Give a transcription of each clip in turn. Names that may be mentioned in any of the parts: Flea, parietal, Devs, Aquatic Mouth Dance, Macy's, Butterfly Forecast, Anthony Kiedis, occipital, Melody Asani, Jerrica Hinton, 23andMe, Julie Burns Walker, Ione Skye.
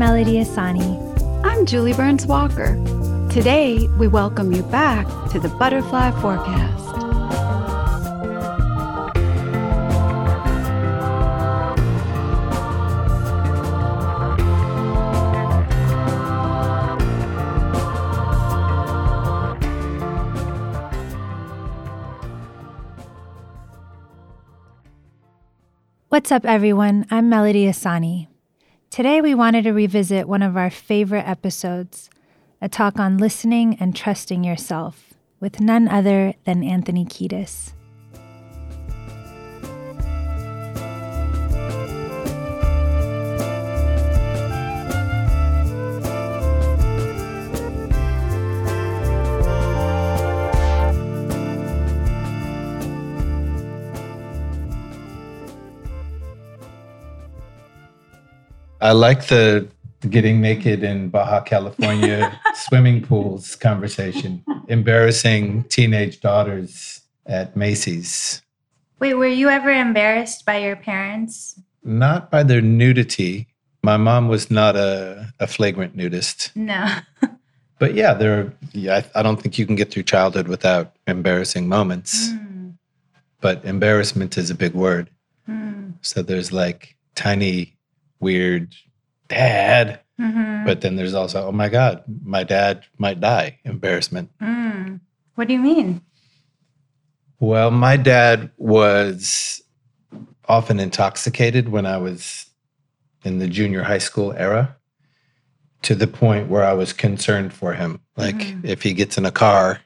I'm Melody Asani. I'm Julie Burns Walker. Today, we welcome you back to the Butterfly Forecast. What's up, everyone? I'm Melody Asani. Today, we wanted to revisit one of our favorite episodes, a talk on listening and trusting yourself, with none other than Anthony Kiedis. I like the getting naked in Baja California swimming pools conversation. Embarrassing teenage daughters at Macy's. Wait, were you ever embarrassed by your parents? Not by their nudity. My mom was not a flagrant nudist. No. But yeah, I don't think you can get through childhood without embarrassing moments. Mm. But embarrassment is a big word. Mm. So there's like tiny... weird dad, mm-hmm. But then there's also, oh my God, my dad might die embarrassment. Mm. What do you mean? Well, my dad was often intoxicated when I was in the junior high school era, to the point where I was concerned for him. Like if he gets in a car,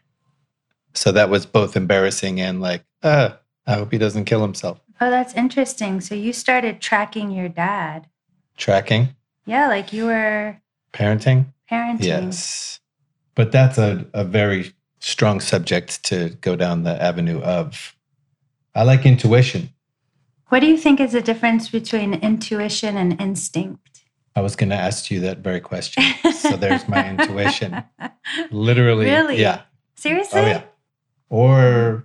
so that was both embarrassing and like, I hope he doesn't kill himself. Oh, that's interesting. So you started tracking your dad. Tracking? Yeah, like you were... Parenting. Yes. But that's a very strong subject to go down the avenue of. I like intuition. What do you think is the difference between intuition and instinct? I was going to ask you that very question. So there's my intuition. Literally. Really? Yeah. Seriously? Oh, yeah. Or,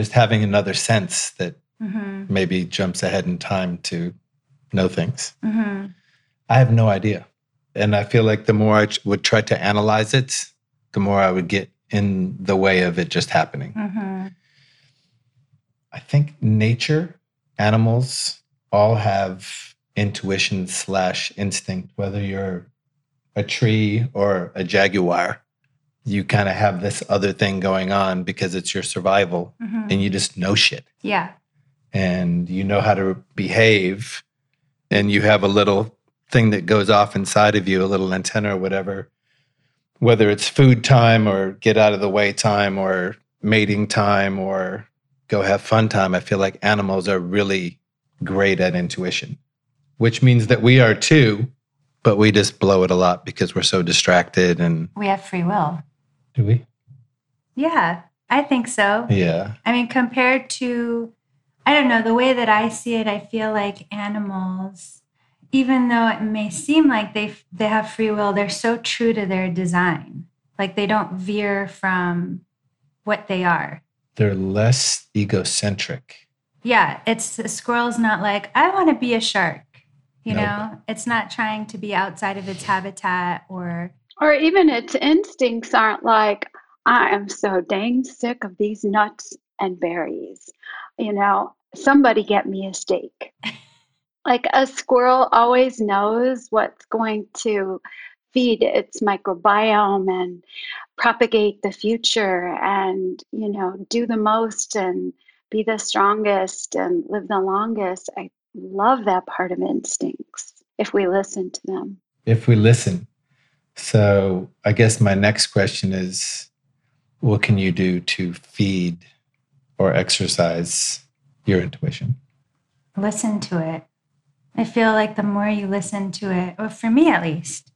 just having another sense that mm-hmm. maybe jumps ahead in time to know things. Mm-hmm. I have no idea. And I feel like the more I would try to analyze it, the more I would get in the way of it just happening. Mm-hmm. I think nature, animals, all have intuition / instinct. Whether you're a tree or a jaguar, you kind of have this other thing going on because it's your survival mm-hmm. and you just know shit. Yeah. And you know how to behave, and you have a little thing that goes off inside of you, a little antenna or whatever, whether it's food time or get out of the way time or mating time or go have fun time. I feel like animals are really great at intuition, which means that we are too, but we just blow it a lot because we're so distracted. And we have free will. Do we? Yeah, I think so. Yeah. I mean, compared to... I don't know, the way that I see it, I feel like animals, even though it may seem like they have free will, they're so true to their design. Like they don't veer from what they are. They're less egocentric. Yeah, it's a squirrel's not like, I want to be a shark, you know? It's not trying to be outside of its habitat or even its instincts aren't like, I am so dang sick of these nuts and berries. Somebody get me a steak. Like a squirrel always knows what's going to feed its microbiome and propagate the future and, do the most and be the strongest and live the longest. I love that part of instincts, if we listen to them. If we listen. So I guess my next question is, what can you do to feed or exercise your intuition? Listen to it. I feel like the more you listen to it, or for me at least,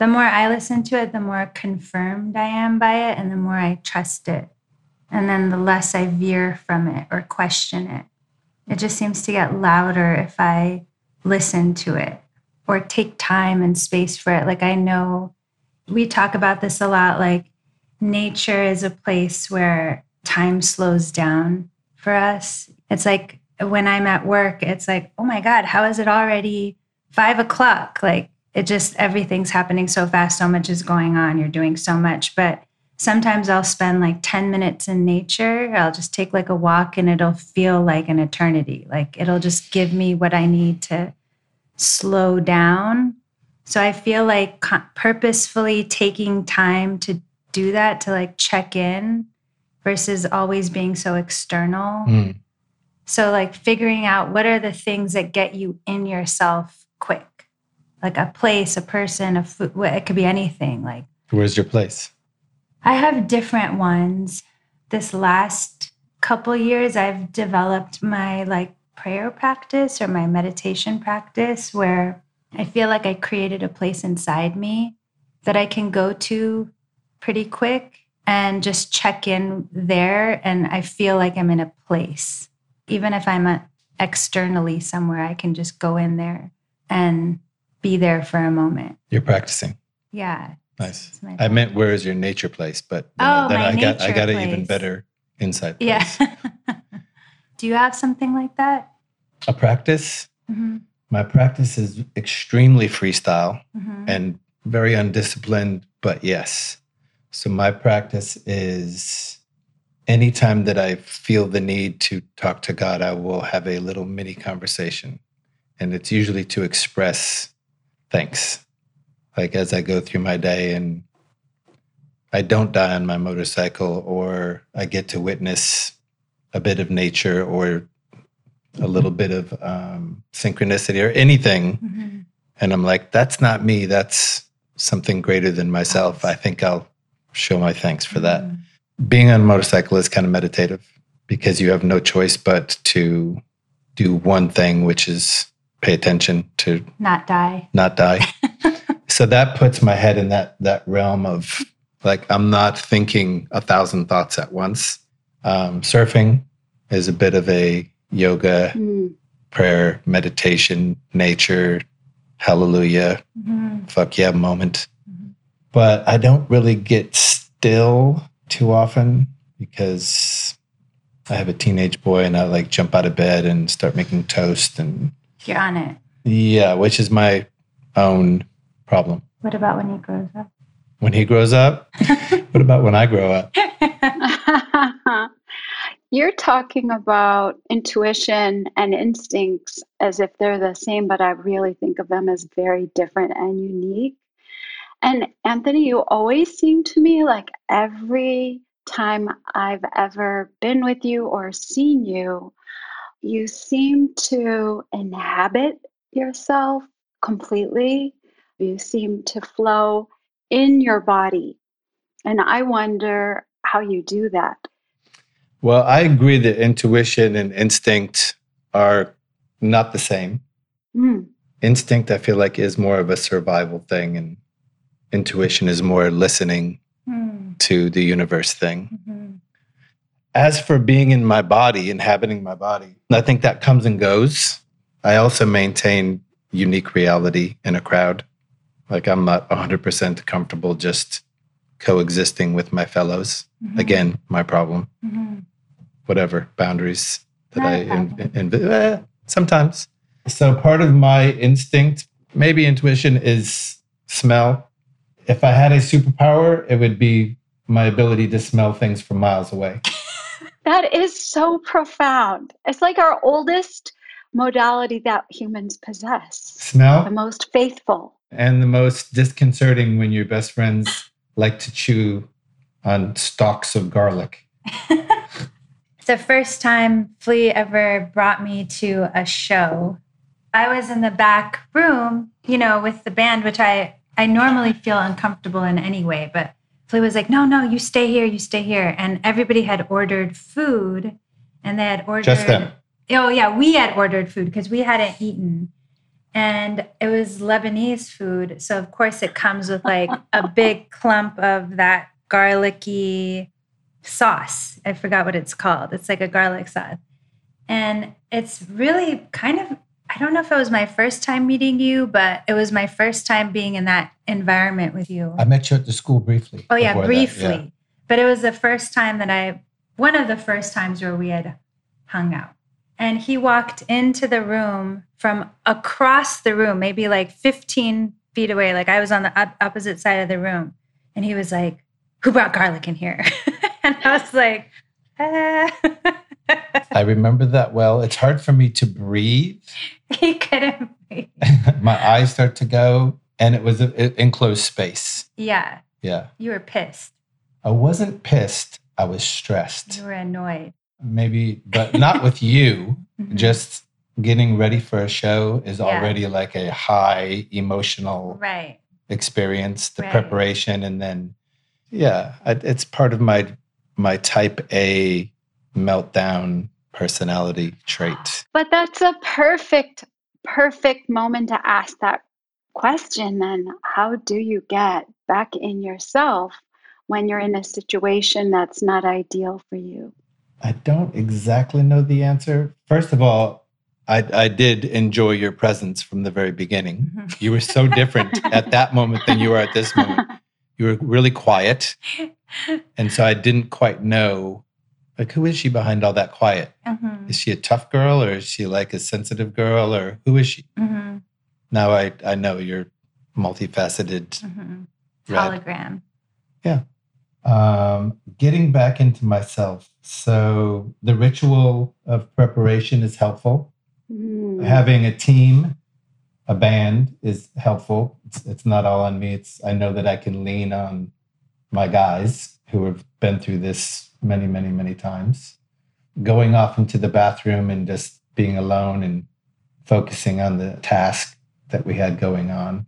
the more I listen to it, the more confirmed I am by it and the more I trust it. And then the less I veer from it or question it. It just seems to get louder if I listen to it or take time and space for it. Like I know we talk about this a lot, like nature is a place where time slows down for us. It's like when I'm at work, it's like, oh my God, how is it already 5 o'clock? Like it just, everything's happening so fast. So much is going on. You're doing so much. But sometimes I'll spend like 10 minutes in nature. I'll just take like a walk and it'll feel like an eternity. Like it'll just give me what I need to slow down. So I feel like purposefully taking time to do that, to like check in versus always being so external. Mm. So like figuring out what are the things that get you in yourself quick, like a place, a person, a food, it could be anything. Like, where's your place? I have different ones. This last couple years, I've developed my like prayer practice or my meditation practice where I feel like I created a place inside me that I can go to pretty quick and just check in there. And I feel like I'm in a place. Even if I'm externally somewhere, I can just go in there and be there for a moment. You're practicing. Yeah. Nice. I meant where is your nature place, but I got an even better insight place. Yeah. Do you have something like that? A practice? Mm-hmm. My practice is extremely freestyle and very undisciplined, but yes. So my practice is anytime that I feel the need to talk to God, I will have a little mini conversation. And it's usually to express thanks. Like as I go through my day and I don't die on my motorcycle or I get to witness a bit of nature or a little bit of synchronicity or anything. Mm-hmm. And I'm like, that's not me. That's something greater than myself. I think I'll show my thanks for that. Mm-hmm. Being on a motorcycle is kind of meditative because you have no choice but to do one thing, which is pay attention to... Not die. So that puts my head in that realm of like, I'm not thinking 1,000 thoughts at once. Surfing is a bit of a yoga, prayer, meditation, nature, hallelujah, fuck yeah moment. Mm-hmm. But I don't really get still too often because I have a teenage boy and I like jump out of bed and start making toast. And you're on it. Yeah, which is my own problem. What about when he grows up? When he grows up? What about when I grow up? You're talking about intuition and instincts as if they're the same, but I really think of them as very different and unique. And Anthony, you always seem to me like every time I've ever been with you or seen you, you seem to inhabit yourself completely. You seem to flow in your body. And I wonder how you do that. Well, I agree that intuition and instinct are not the same. Mm. Instinct, I feel like, is more of a survival thing. And intuition is more listening to the universe thing. Mm-hmm. As for being in my body, inhabiting my body, I think that comes and goes. I also maintain unique reality in a crowd. Like I'm not 100% comfortable just coexisting with my fellows. Mm-hmm. Again, my problem. Mm-hmm. Whatever boundaries that sometimes. So part of my instinct, maybe intuition, is smell. If I had a superpower, it would be my ability to smell things from miles away. That is so profound. It's like our oldest modality that humans possess. Smell? The most faithful. And the most disconcerting when your best friends like to chew on stalks of garlic. The first time Flea ever brought me to a show, I was in the back room, with the band, which I normally feel uncomfortable in any way, but Flea was like, no, you stay here, And everybody had ordered food and they had ordered... Just them. Oh, yeah, we had ordered food because we hadn't eaten. And it was Lebanese food. So, of course, it comes with like a big clump of that garlicky sauce. I forgot what it's called. It's like a garlic sauce. And it's really kind of, I don't know if it was my first time meeting you, but it was my first time being in that environment with you. I met you at the school briefly. Oh, yeah, briefly. Yeah. But it was the first time that one of the first times where we had hung out. And he walked into the room from across the room, maybe like 15 feet away. Like I was on the opposite side of the room. And he was like, who brought garlic in here? And I was like, ah. I remember that well. It's hard for me to breathe. He couldn't breathe. My eyes start to go. And it was an enclosed space. Yeah. Yeah. You were pissed. I wasn't pissed. I was stressed. You were annoyed. Maybe, but not with you. Mm-hmm. Just getting ready for a show is already like a high emotional experience, the preparation. And then, it's part of my type A meltdown personality trait. But that's a perfect moment to ask that question then. How do you get back in yourself when you're in a situation that's not ideal for you? I don't exactly know the answer. First of all, I did enjoy your presence from the very beginning. Mm-hmm. You were so different at that moment than you are at this moment. You were really quiet. And so I didn't quite know, like, who is she behind all that quiet? Mm-hmm. Is she a tough girl or is she like a sensitive girl or who is she? Mm-hmm. Now I know you're multifaceted. Mm-hmm. Hologram. Yeah. Getting back into myself. So the ritual of preparation is helpful. Mm. Having a team, a band is helpful. It's not all on me. I know that I can lean on my guys who have been through this many, many, many times. Going off into the bathroom and just being alone and focusing on the task that we had going on.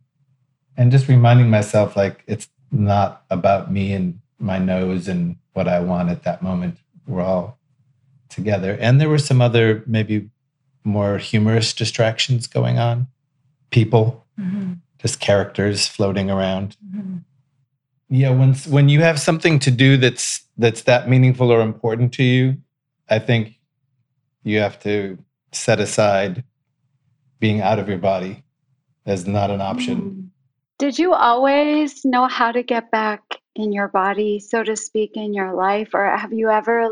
And just reminding myself, like, it's not about me and my nose and what I want at that moment. We're all together. And there were some other maybe more humorous distractions going on. People, mm-hmm. just characters floating around. Mm-hmm. Yeah, when you have something to do that's that meaningful or important to you, I think you have to set aside being out of your body as not an option. Mm-hmm. Did you always know how to get back in your body, so to speak, in your life? Or have you ever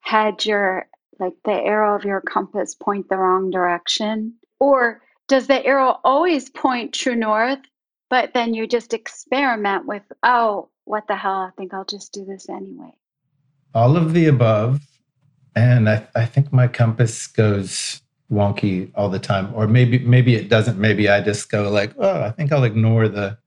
had the arrow of your compass point the wrong direction? Or does the arrow always point true north, but then you just experiment with, oh, what the hell, I think I'll just do this anyway? All of the above. And I think my compass goes wonky all the time, or maybe it doesn't. Maybe I just go like, oh, I think I'll ignore the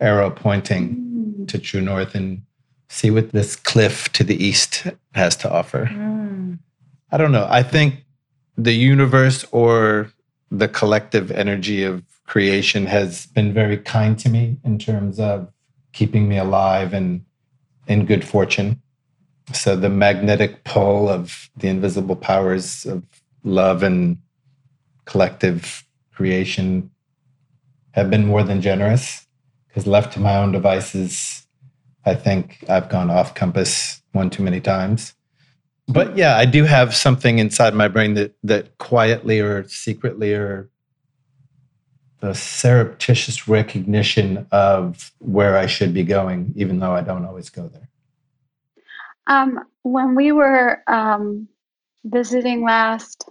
arrow pointing to true north and see what this cliff to the east has to offer. Mm. I don't know. I think the universe or the collective energy of creation has been very kind to me in terms of keeping me alive and in good fortune. So the magnetic pull of the invisible powers of love and collective creation have been more than generous, because left to my own devices, I think I've gone off compass one too many times. But yeah, I do have something inside my brain that quietly or secretly, or the surreptitious recognition of where I should be going, even though I don't always go there. When we were visiting last,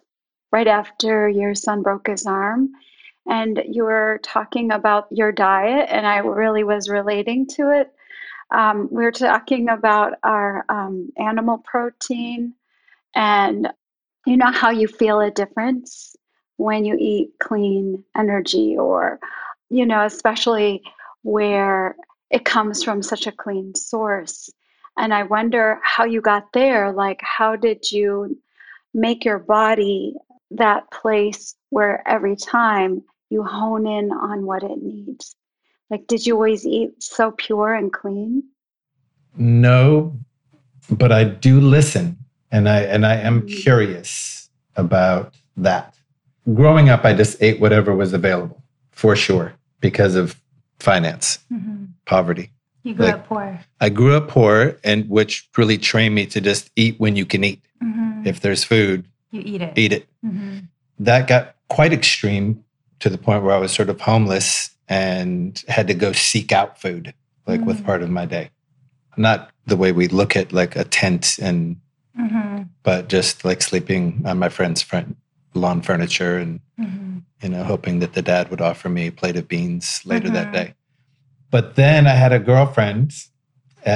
right after your son broke his arm, and you were talking about your diet, and I really was relating to it. We were talking about our animal protein, and you know how you feel a difference when you eat clean energy, or, you know, especially where it comes from such a clean source. And I wonder how you got there. Like, how did you make your body that place where every time you hone in on what it needs? Like, did you always eat so pure and clean? No, but I do listen, and I am curious about that. Growing up, I just ate whatever was available, for sure, because of finance, mm-hmm. poverty. You grew up poor. I grew up poor, and which really trained me to just eat when you can eat. Mm-hmm. If there's food, you eat it. Mm-hmm. That got quite extreme to the point where I was sort of homeless and had to go seek out food, mm-hmm. with part of my day. Not the way we look at a tent, and mm-hmm. but just sleeping on my friend's lawn furniture and mm-hmm. you know, hoping that the dad would offer me a plate of beans later that day. But then I had a girlfriend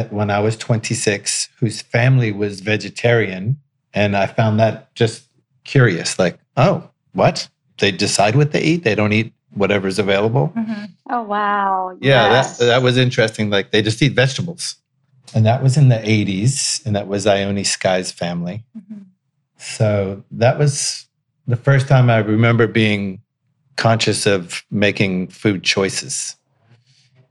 when I was 26 whose family was vegetarian. And I found that just curious, like, oh, what? They decide what they eat? They don't eat whatever's available? Mm-hmm. Oh, wow. Yeah, yes. that was interesting. Like, they just eat vegetables. And that was in the 80s, and that was Ione Skye's family. Mm-hmm. So that was the first time I remember being conscious of making food choices.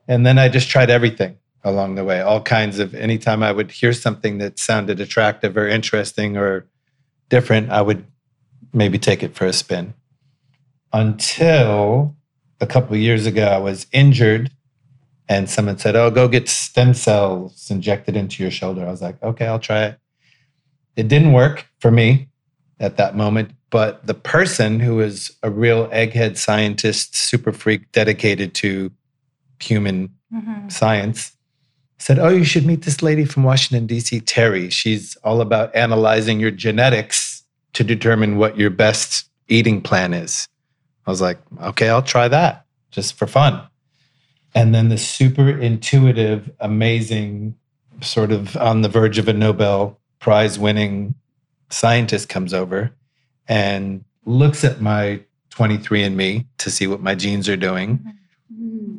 And then I just tried everything along the way, all kinds of, anytime I would hear something that sounded attractive or interesting or different, I would maybe take it for a spin. Until a couple of years ago, I was injured and someone said, oh, go get stem cells injected into your shoulder. I was like, okay, I'll try it. It didn't work for me at that moment, but the person who is a real egghead scientist, super freak, dedicated to human science, said, oh, you should meet this lady from Washington, D.C., Terry. She's all about analyzing your genetics to determine what your best eating plan is. I was like, okay, I'll try that just for fun. And then the super intuitive, amazing, sort of on the verge of a Nobel Prize winning scientist comes over and looks at my 23andMe to see what my genes are doing.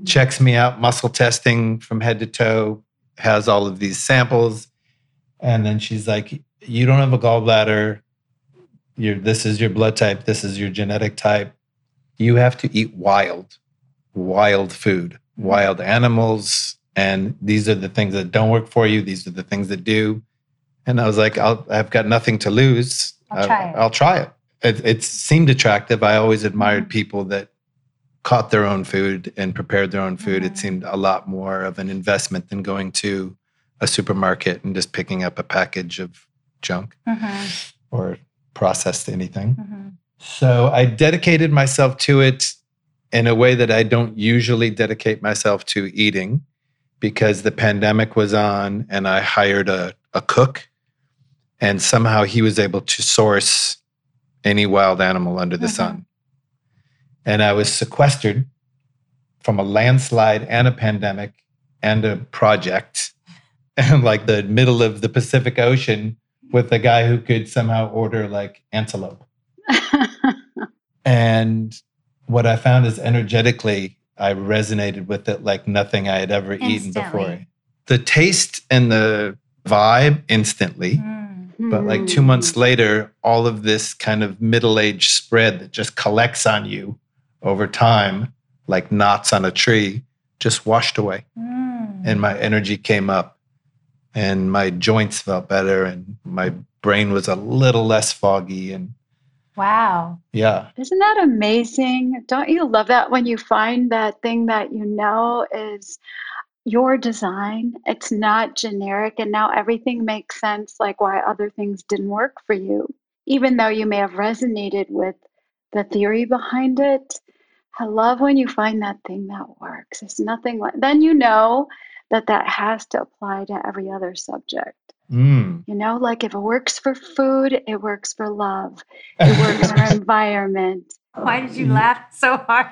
Checks me out, muscle testing from head to toe, has all of these samples. And then she's like, you don't have a gallbladder. This is your blood type. This is your genetic type. You have to eat wild food, wild animals. And these are the things that don't work for you. These are the things that do. And I was like, I've got nothing to lose. I'll try it. It seemed attractive. I always admired people that caught their own food and prepared their own food. It seemed a lot more of an investment than going to a supermarket and just picking up a package of junk or processed anything. So I dedicated myself to it in a way that I don't usually dedicate myself to eating because the pandemic was on and I hired a cook and somehow he was able to source any wild animal under the sun. And I was sequestered from a landslide and a pandemic and a project and like the middle of the Pacific Ocean with a guy who could somehow order like antelope. And what I found is energetically, I resonated with it like nothing I had ever eaten before. The taste and the vibe instantly. But like 2 months later, all of this kind of middle-aged spread that just collects on you over time, like knots on a tree, just washed away. And my energy came up and my joints felt better and my brain was a little less foggy. And wow. Yeah. Isn't that amazing? Don't you love that when you find that thing that you know is your design? It's not generic. And now everything makes sense, like why other things didn't work for you, even though you may have resonated with the theory behind it. I love when you find that thing that works. It's nothing like, then you know that has to apply to every other subject. You know, like if it works for food, it works for love. It works for environment. Why did you laugh so hard?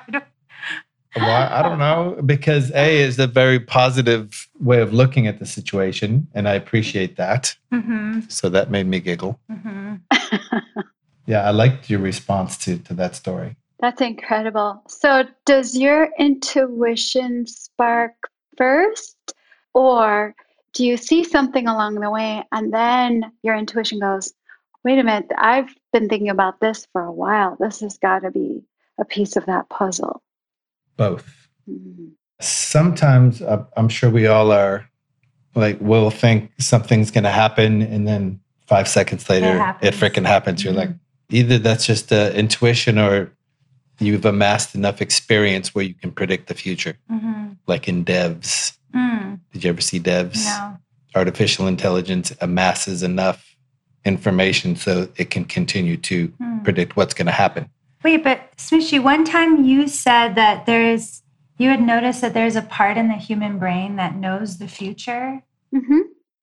Well, I don't know, because A is a very positive way of looking at the situation, and I appreciate that. So that made me giggle. Yeah, I liked your response to that story. That's incredible. So does your intuition spark first, or do you see something along the way, and then your intuition goes, wait a minute, I've been thinking about this for a while. This has got to be a piece of that puzzle. Both. Sometimes I'm sure we all are like, we'll think something's going to happen. And then 5 seconds later, it freaking happens. You're like, either that's just intuition or you've amassed enough experience where you can predict the future. Like in devs. Did you ever see devs? No. Artificial intelligence amasses enough information so it can continue to predict what's going to happen. Wait, but Smishy, one time you said that you had noticed that there's a part in the human brain that knows the future.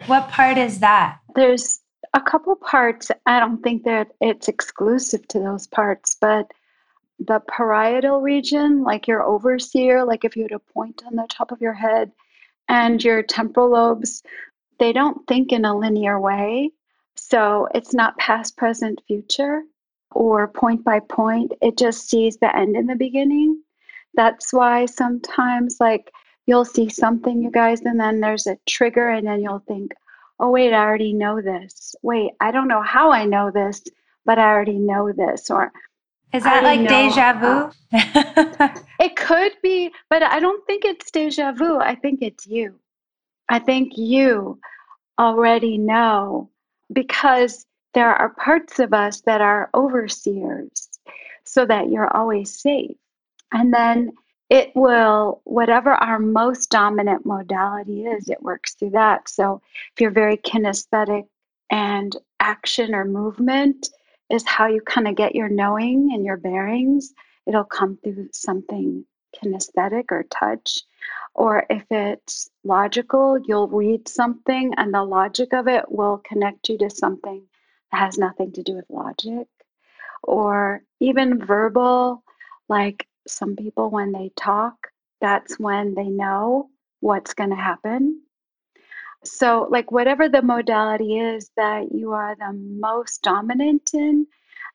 What part is that? There's a couple parts. I don't think that it's exclusive to those parts, but the parietal region, like your overseer, like if you had a point on the top of your head, and your temporal lobes, they don't think in a linear way. So it's not past, present, future, or point by point. It just sees the end in the beginning. That's why sometimes, like, you'll see something, you guys, and then there's a trigger, and then you'll think, oh, wait, I already know this. Wait, I don't know how I know this, but I already know this. Or is that like deja vu? It could be, but I don't think it's deja vu. I think it's you. I think you already know, because there are parts of us that are overseers so that you're always safe. And then it will, whatever our most dominant modality is, it works through that. So if you're very kinesthetic, and action or movement is how you kind of get your knowing and your bearings, it'll come through something kinesthetic or touch. Or if it's logical, you'll read something and the logic of it will connect you to something that has nothing to do with logic. Or even verbal, like some people when they talk, that's when they know what's going to happen. So like whatever the modality is that you are the most dominant in,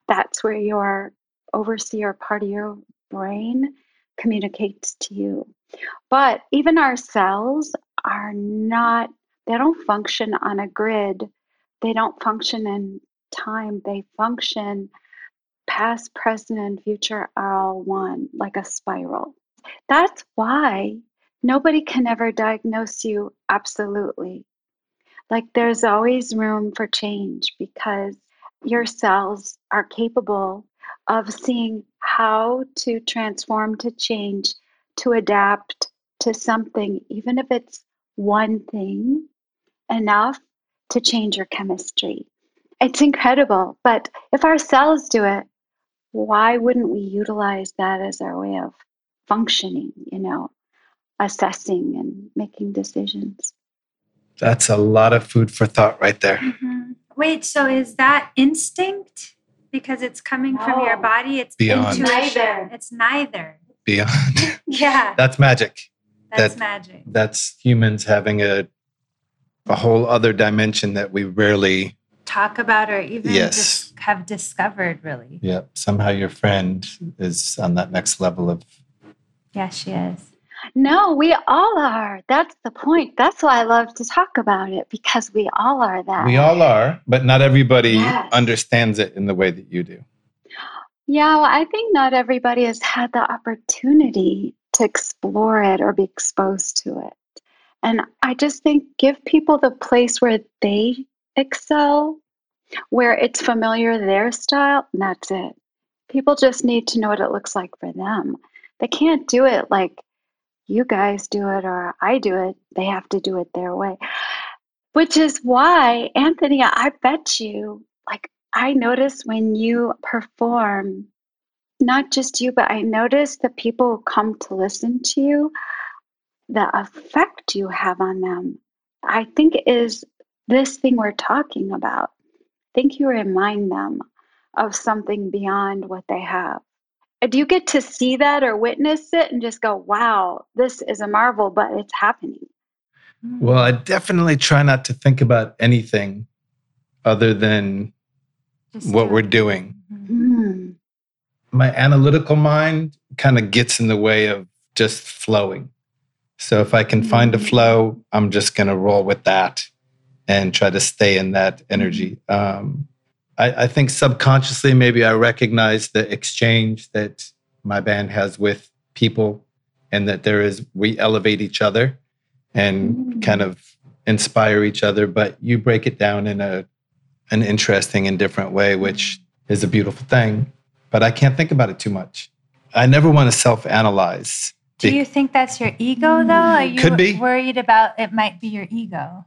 that's where your overseer part of your brain communicates to you. But even our cells are not, they don't function on a grid. They don't function in time. They function past, present, and future are all one, like a spiral. That's why nobody can ever diagnose you absolutely. Like there's always room for change, because your cells are capable of seeing how to transform, to change, to adapt to something, even if it's one thing, enough to change your chemistry. It's incredible. But if our cells do it, why wouldn't we utilize that as our way of functioning, you know? Assessing and making decisions. That's a lot of food for thought right there. Mm-hmm. Wait, so is that instinct? Because it's coming from your body, it's beyond. Intuition. Neither. It's neither. Beyond. Yeah. That's magic. That's magic. That's humans having a whole other dimension that we rarely talk about or even just have discovered, really. Yeah. Somehow your friend is on that next level of... Yeah, she is. No, we all are. That's the point. That's why I love to talk about it, because we all are that. We all are, but not everybody understands it in the way that you do. Yeah, well, I think not everybody has had the opportunity to explore it or be exposed to it. And I just think give people the place where they excel, where it's familiar, their style, and that's it. People just need to know what it looks like for them. They can't do it like you guys do it or I do it. They have to do it their way, which is why, Anthony, I bet you, like I notice when you perform, not just you, but I notice the people who come to listen to you, the effect you have on them, I think is this thing we're talking about. I think you remind them of something beyond what they have. Do you get to see that or witness it and just go, wow, this is a marvel, but it's happening? Well, I definitely try not to think about anything other than what we're doing. Mm-hmm. My analytical mind kind of gets in the way of just flowing. So if I can find a flow, I'm just going to roll with that and try to stay in that energy. I think subconsciously, maybe I recognize the exchange that my band has with people, and that we elevate each other and kind of inspire each other. But you break it down in an interesting and different way, which is a beautiful thing. But I can't think about it too much. I never want to self-analyze. Do you think that's your ego, though? Are you worried about it might be your ego?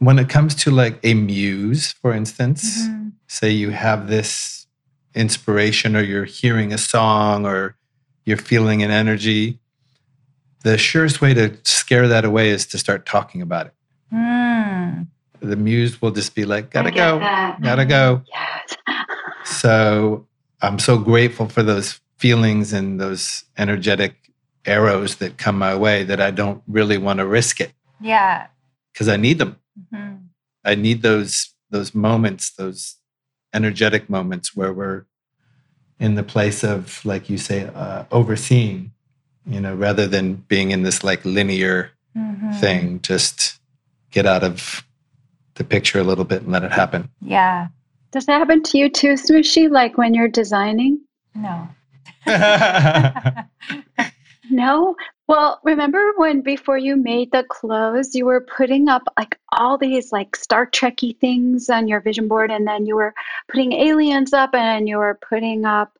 When it comes to like a muse, for instance, say you have this inspiration or you're hearing a song or you're feeling an energy, the surest way to scare that away is to start talking about it. Mm. The muse will just be like, gotta go, gotta go. Yes. So I'm so grateful for those feelings and those energetic arrows that come my way that I don't really want to risk it. Yeah. Because I need them. Mm-hmm. I need those moments, those energetic moments where we're in the place of, like you say, overseeing, you know, rather than being in this like linear thing, just get out of the picture a little bit and let it happen. Yeah. Does that happen to you too, Smushy, like when you're designing? No. No? Well, remember when before you made the clothes, you were putting up like all these like Star Trek-y things on your vision board, and then you were putting aliens up, and you were putting up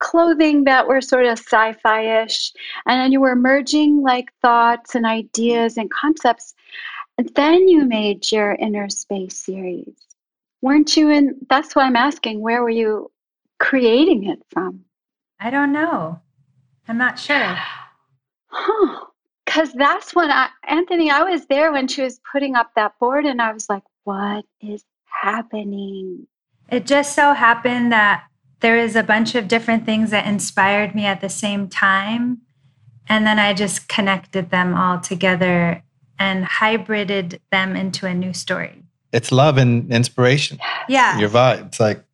clothing that were sort of sci-fi-ish, and then you were merging like thoughts and ideas and concepts, and then you made your Inner Space series. Weren't you in? That's why I'm asking, where were you creating it from? I don't know. I'm not sure. Huh. Because that's when Anthony, I was there when she was putting up that board, and I was like, what is happening? It just so happened that there is a bunch of different things that inspired me at the same time. And then I just connected them all together and hybrided them into a new story. It's love and inspiration. Yeah. Your vibe. It's like,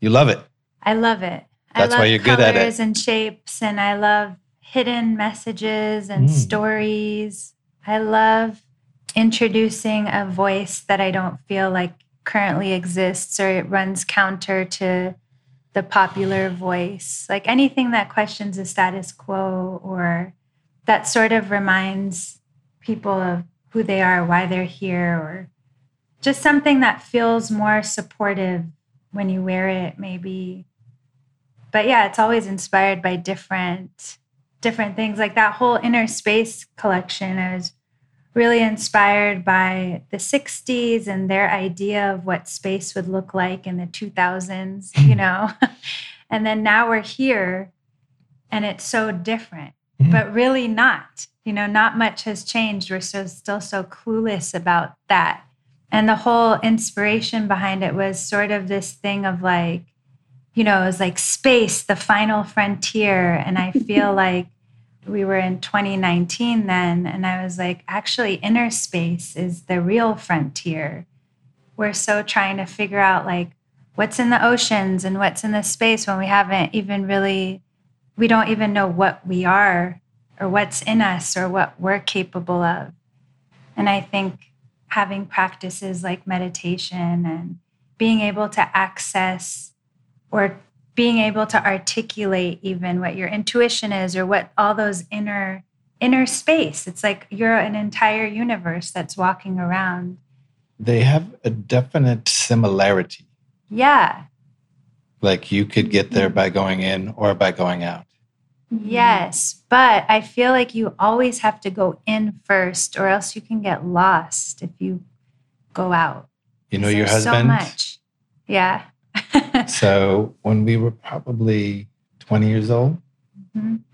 you love it. I love it. That's why you're good at it. I love colors and shapes, and I love hidden messages and stories. I love introducing a voice that I don't feel like currently exists, or it runs counter to the popular voice. Like anything that questions the status quo, or that sort of reminds people of who they are, why they're here, or just something that feels more supportive when you wear it, maybe. But yeah, it's always inspired by different things. Like that whole Inner Space collection, I was really inspired by the 60s and their idea of what space would look like in the 2000s, you know. And then now we're here and it's so different, but really not. You know, not much has changed. We're still so clueless about that. And the whole inspiration behind it was sort of this thing of like, you know, it was like space, the final frontier. And I feel like we were in 2019 then. And I was like, actually, inner space is the real frontier. We're so trying to figure out like what's in the oceans and what's in the space when we haven't even really, we don't even know what we are or what's in us or what we're capable of. And I think having practices like meditation and being able to access or being able to articulate even what your intuition is or what all those inner space. It's like you're an entire universe that's walking around. They have a definite similarity. Yeah. Like you could get there by going in or by going out. Yes, but I feel like you always have to go in first or else you can get lost if you go out. You know your husband? So much. Yeah. So when we were probably 20 years old,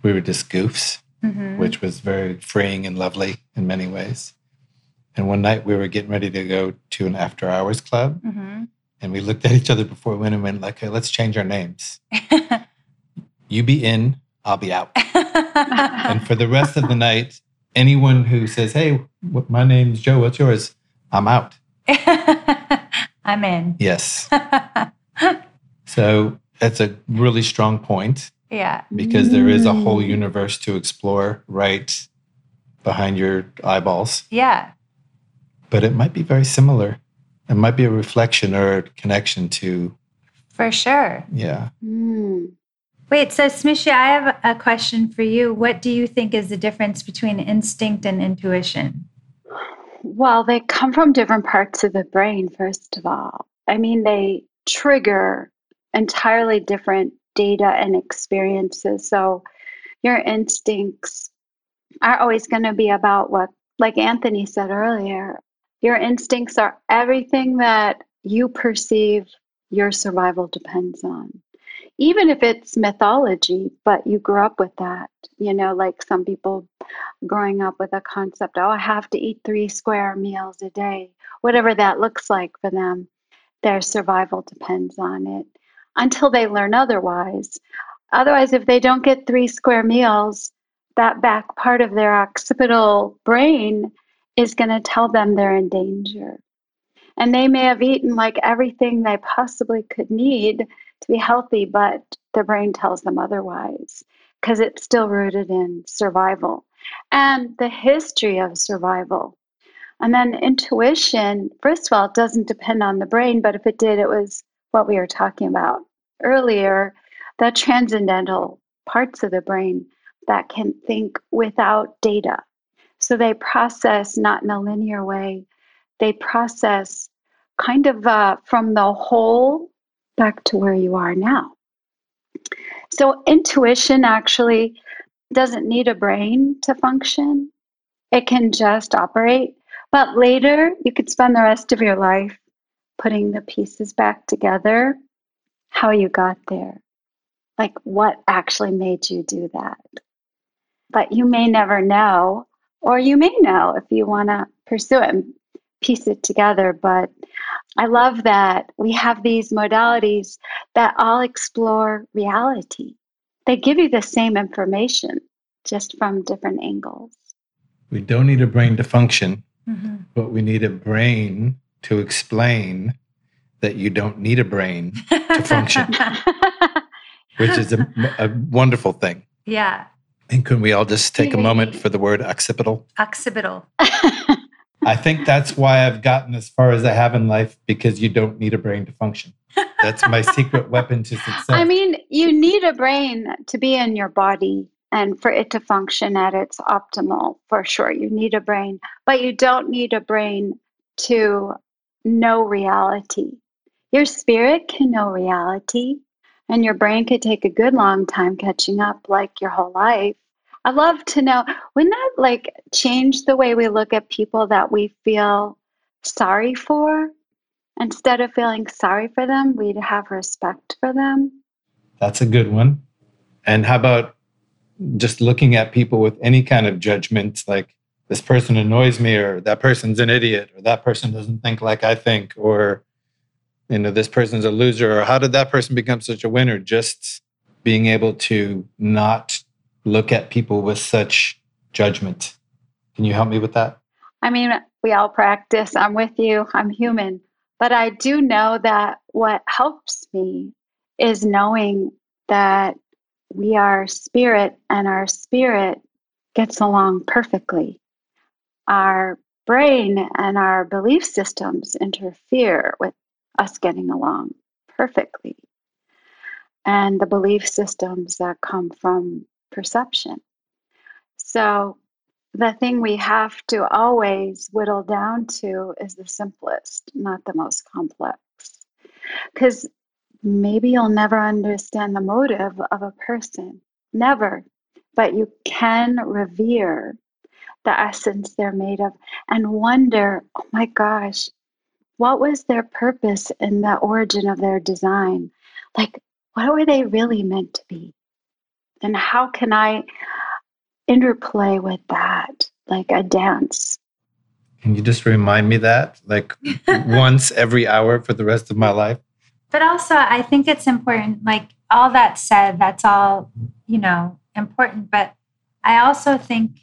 we were just goofs, which was very freeing and lovely in many ways. And one night we were getting ready to go to an after hours club. And we looked at each other before we went and went like, hey, let's change our names. You be in, I'll be out. And for the rest of the night, anyone who says, hey, my name's Joe, what's yours? I'm out. I'm in. Yes. So that's a really strong point. Yeah. Because there is a whole universe to explore right behind your eyeballs. Yeah. But it might be very similar. It might be a reflection or a connection to. For sure. Yeah. Wait, so Smisha, I have a question for you. What do you think is the difference between instinct and intuition? Well, they come from different parts of the brain, first of all. I mean, they trigger entirely different data and experiences. So your instincts are always going to be about what, like Anthony said earlier, your instincts are everything that you perceive your survival depends on. Even if it's mythology, but you grew up with that, you know, like some people growing up with a concept, oh, I have to eat 3 square meals a day, whatever that looks like for them, their survival depends on it. until they learn otherwise. Otherwise, if they don't get 3 square meals, that back part of their occipital brain is going to tell them they're in danger. And they may have eaten like everything they possibly could need to be healthy, but their brain tells them otherwise because it's still rooted in survival and the history of survival. And then intuition, first of all, it doesn't depend on the brain, but if it did, it was what we were talking about earlier, the transcendental parts of the brain that can think without data. So they process not in a linear way. They process kind of from the whole back to where you are now. So intuition actually doesn't need a brain to function. It can just operate. But later, you could spend the rest of your life putting the pieces back together, how you got there, like what actually made you do that. But you may never know, or you may know if you want to pursue it and piece it together. But I love that we have these modalities that all explore reality. They give you the same information, just from different angles. We don't need a brain to function, but we need a brain to explain that you don't need a brain to function, which is a wonderful thing. Yeah. And could we all just take a moment for the word occipital? Occipital. I think that's why I've gotten as far as I have in life, because you don't need a brain to function. That's my secret weapon to success. I mean, you need a brain to be in your body and for it to function at its optimal, for sure. You need a brain, but you don't need a brain to know reality. Your spirit can know reality, and your brain could take a good long time catching up, like your whole life. I'd love to know, wouldn't that like change the way we look at people that we feel sorry for? Instead of feeling sorry for them, we'd have respect for them. That's a good one. And how about just looking at people with any kind of judgment, like this person annoys me, or that person's an idiot, or that person doesn't think like I think, or this person's a loser, or how did that person become such a winner? Just being able to not look at people with such judgment. Can you help me with that? I mean, we all practice. I'm with you. I'm human. But I do know that what helps me is knowing that we are spirit and our spirit gets along perfectly. Our brain and our belief systems interfere with us getting along perfectly. And the belief systems that come from perception. So the thing we have to always whittle down to is the simplest, not the most complex. Because maybe you'll never understand the motive of a person. Never. But you can revere the essence they're made of and wonder, oh my gosh, what was their purpose in the origin of their design? Like, what were they really meant to be? And how can I interplay with that, like a dance? Can you just remind me that, like once every hour for the rest of my life? But also, I think it's important, like all that said, that's all, important. But I also think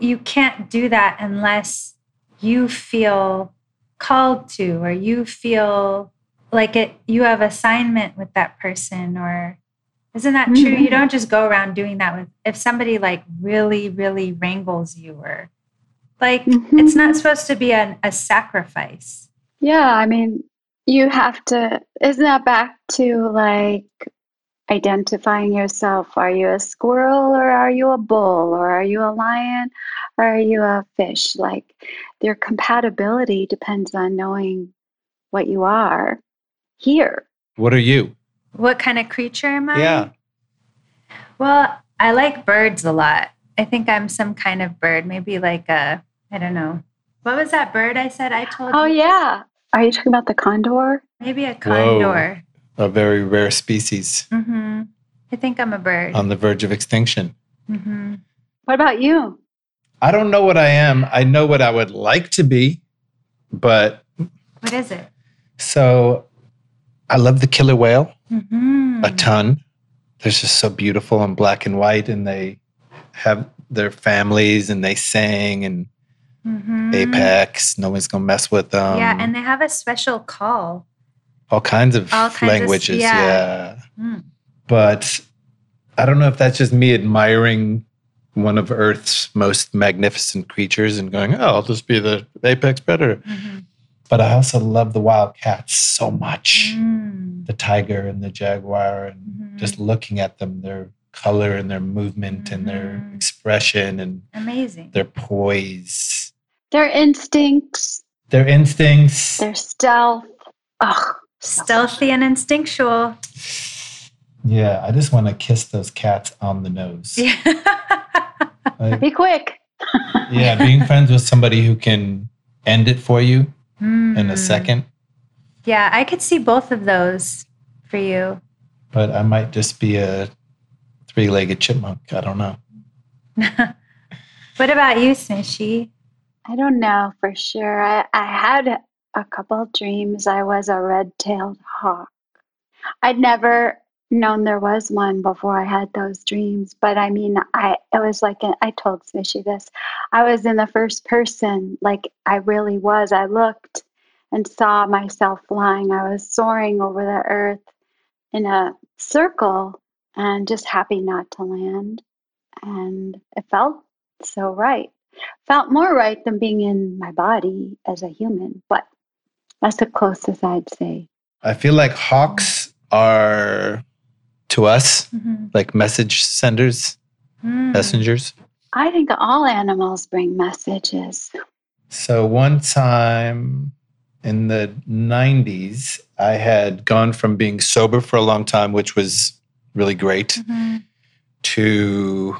you can't do that unless you feel called to, or you feel like it. You have assignment with that person, or isn't that true? You don't just go around doing that with, if somebody like really, really wrangles you, or like, it's not supposed to be a sacrifice. Yeah. I mean, you have to, isn't that back to like identifying yourself? Are you a squirrel, or are you a bull, or are you a lion, or are you a fish? Like their compatibility depends on knowing what you are here. What are you? What kind of creature am I? Yeah. Well, I like birds a lot. I think I'm some kind of bird. Maybe like a, I don't know. What was that bird I said I told you? Oh, yeah. Are you talking about the condor? Maybe a condor. Whoa, a very rare species. Mm-hmm. I think I'm a bird. On the verge of extinction. Mm-hmm. What about you? I don't know what I am. I know what I would like to be, but... What is it? So, I love the killer whale. mm-hmm. a ton. They're just so beautiful and black and white, and they have their families and they sing and mm-hmm. Apex. No one's going to mess with them. Yeah, and they have a special call. All kinds of languages, yeah. Mm. But I don't know if that's just me admiring one of Earth's most magnificent creatures and going, oh, I'll just be the apex predator. Mm-hmm. But I also love the wild cats so much. Mm. The tiger and the jaguar, and mm-hmm. just looking at them, their color and their movement mm-hmm. and their expression and amazing. Their poise. Their instincts. Their stealth. Oh, stealthy and instinctual. Yeah, I just want to kiss those cats on the nose. Yeah. Like, be quick. Yeah, being friends with somebody who can end it for you in a second. Yeah, I could see both of those for you. But I might just be a three-legged chipmunk. I don't know. What about you, Smishy? I don't know for sure. I had a couple dreams I was a red-tailed hawk. I'd never known there was one before I had those dreams, but I mean, I told Smishy this. I was in the first person, like I really was. I looked and saw myself flying. I was soaring over the earth in a circle and just happy not to land. And it felt so right. Felt more right than being in my body as a human, but that's the closest I'd say. I feel like hawks are, to us, mm-hmm. like message senders, messengers. I think all animals bring messages. So one time in the 90s, I had gone from being sober for a long time, which was really great, mm-hmm. to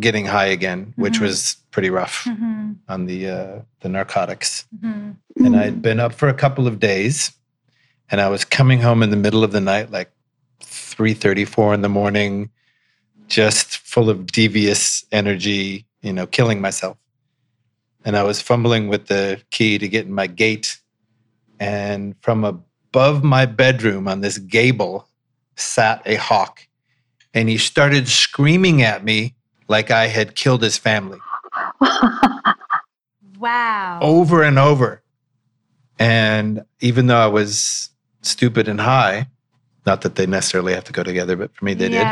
getting high again, mm-hmm. which was pretty rough mm-hmm. on the narcotics. Mm-hmm. And I'd been up for a couple of days, and I was coming home in the middle of the night, like 3:30, 4 in the morning, just full of devious energy, you know, killing myself. And I was fumbling with the key to get in my gate. And from above my bedroom on this gable sat a hawk. And he started screaming at me like I had killed his family. Wow. Over and over. And even though I was stupid and high, not that they necessarily have to go together, but for me they did.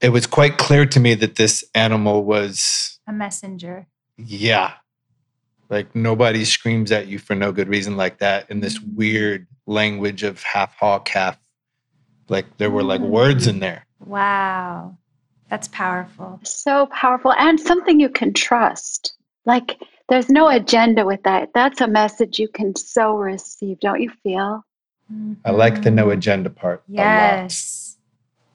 It was quite clear to me that this animal was a messenger. Yeah. Like nobody screams at you for no good reason like that in this weird language of half hawk, half. Like there were like words in there. Wow. That's powerful. So powerful. And something you can trust. Like there's no agenda with that. That's a message you can so receive. Don't you feel? Mm-hmm. I like the no agenda part. Yes.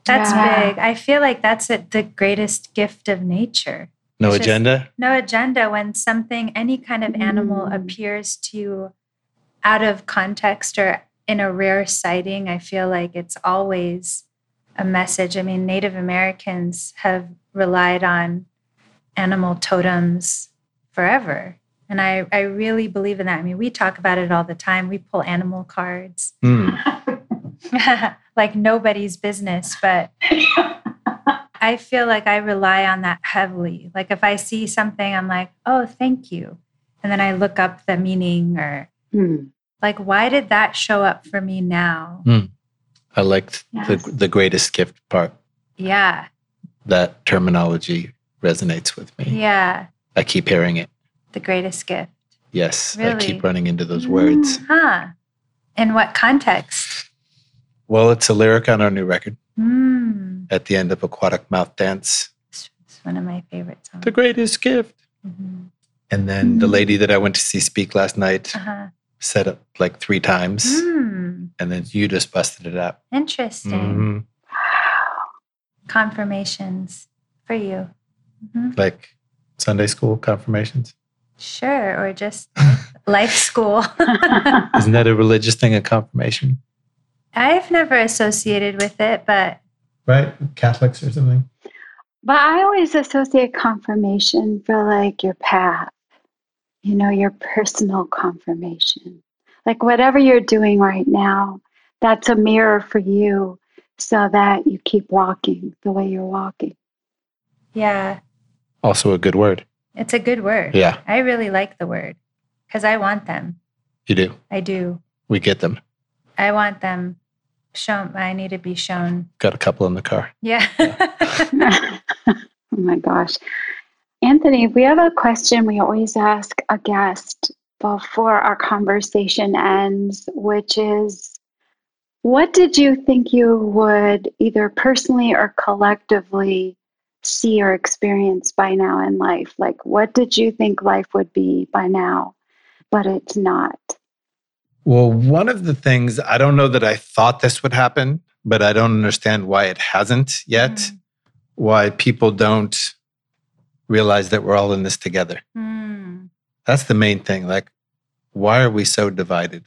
A lot. That's big. I feel like that's the greatest gift of nature. No agenda? No agenda. When something, any kind of animal appears to you out of context or in a rare sighting, I feel like it's always a message. I mean, Native Americans have relied on animal totems forever. And I really believe in that. I mean, we talk about it all the time. We pull animal cards. Mm. Like nobody's business. But I feel like I rely on that heavily. Like if I see something, I'm like, oh, thank you. And then I look up the meaning or like, why did that show up for me now? Mm. I liked the greatest gift part. Yeah. That terminology resonates with me. Yeah. I keep hearing it. The greatest gift. Yes. Really? I keep running into those words. Huh. In what context? Well, it's a lyric on our new record. At the end of Aquatic Mouth Dance. It's one of my favorite songs. The greatest gift. Mm-hmm. And then the lady that I went to see speak last night said it like 3 times. And then you just busted it up. Interesting. Mm-hmm. Wow. Confirmations for you. Mm-hmm. Like Sunday school confirmations? Sure, or just life school. Isn't that a religious thing, a confirmation? I've never associated with it, but... Right? Catholics or something? But I always associate confirmation for like your path. You know, your personal confirmation. Like whatever you're doing right now, That's a mirror for you so that you keep walking the way you're walking. Yeah. Also a good word. It's a good word. Yeah. I really like the word because I want them. You do? I do. We get them. I want them shown. I need to be shown. Got a couple in the car. Yeah. Oh my gosh. Anthony, we have a question we always ask a guest before our conversation ends, which is, what did you think you would either personally or collectively see or experience by now in life? Like, what did you think life would be by now, but it's not? Well, one of the things, I don't know that I thought this would happen, but I don't understand why it hasn't yet, why people don't realize that we're all in this together. Mm. That's the main thing. Like, why are we so divided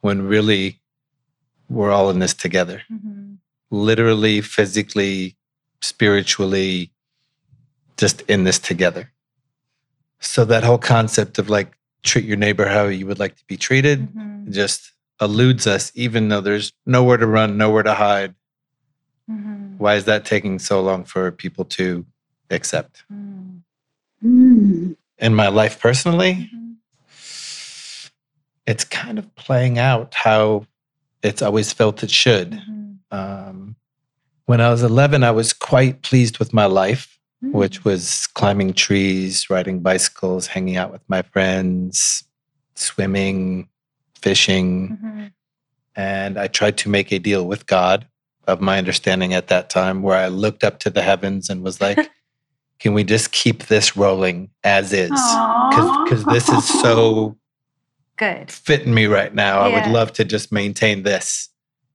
when really we're all in this together? Mm-hmm. Literally, physically, spiritually, just in this together. So that whole concept of like, treat your neighbor how you would like to be treated just eludes us, even though there's nowhere to run, nowhere to hide. Mm-hmm. Why is that taking so long for people to accept? Mm-hmm. In my life personally, it's kind of playing out how it's always felt it should. Mm-hmm. When I was 11, I was quite pleased with my life, which was climbing trees, riding bicycles, hanging out with my friends, swimming, fishing. And I tried to make a deal with God, of my understanding at that time, where I looked up to the heavens and was like, can we just keep this rolling as is? Because this is so good fitting me right now. Yeah. I would love to just maintain this.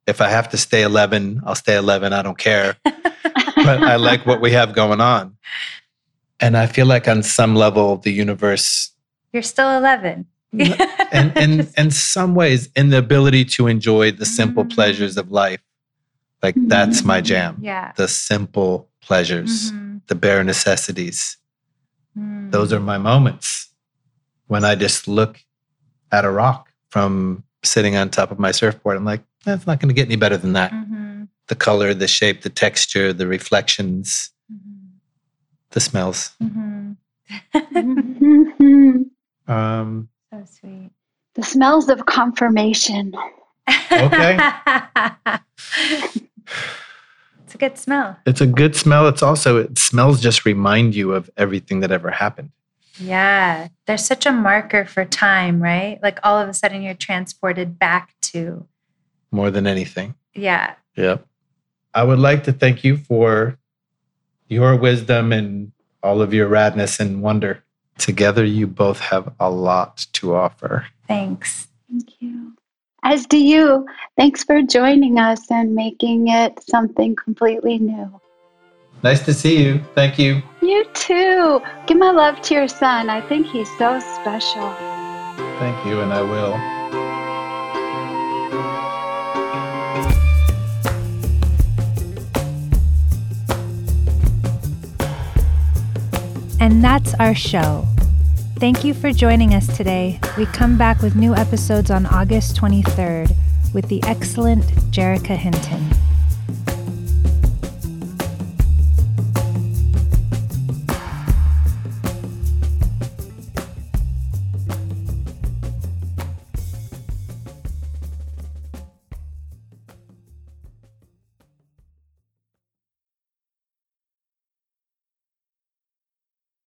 If I have to stay 11, I'll stay 11. I don't care. But I like what we have going on. And I feel like on some level, the universe... You're still 11. and in some ways, in the ability to enjoy the simple pleasures of life, like that's my jam. Yeah. The simple pleasures, the bare necessities. Those are my moments when I just look at a rock from sitting on top of my surfboard. I'm like, that's not going to get any better than that. The color, the shape, the texture, the reflections, the smells. So sweet. The smells of confirmation. Okay. It's a good smell. It's a good smell. It's also, smells just remind you of everything that ever happened. Yeah. There's such a marker for time, right? Like all of a sudden you're transported back to. More than anything. Yeah. Yeah. I would like to thank you for your wisdom and all of your radness and wonder. Together, you both have a lot to offer. Thanks. Thank you. As do you. Thanks for joining us and making it something completely new. Nice to see you. Thank you. You too. Give my love to your son. I think he's so special. Thank you, and I will. And that's our show. Thank you for joining us today. We come back with new episodes on August 23rd with the excellent Jerrica Hinton.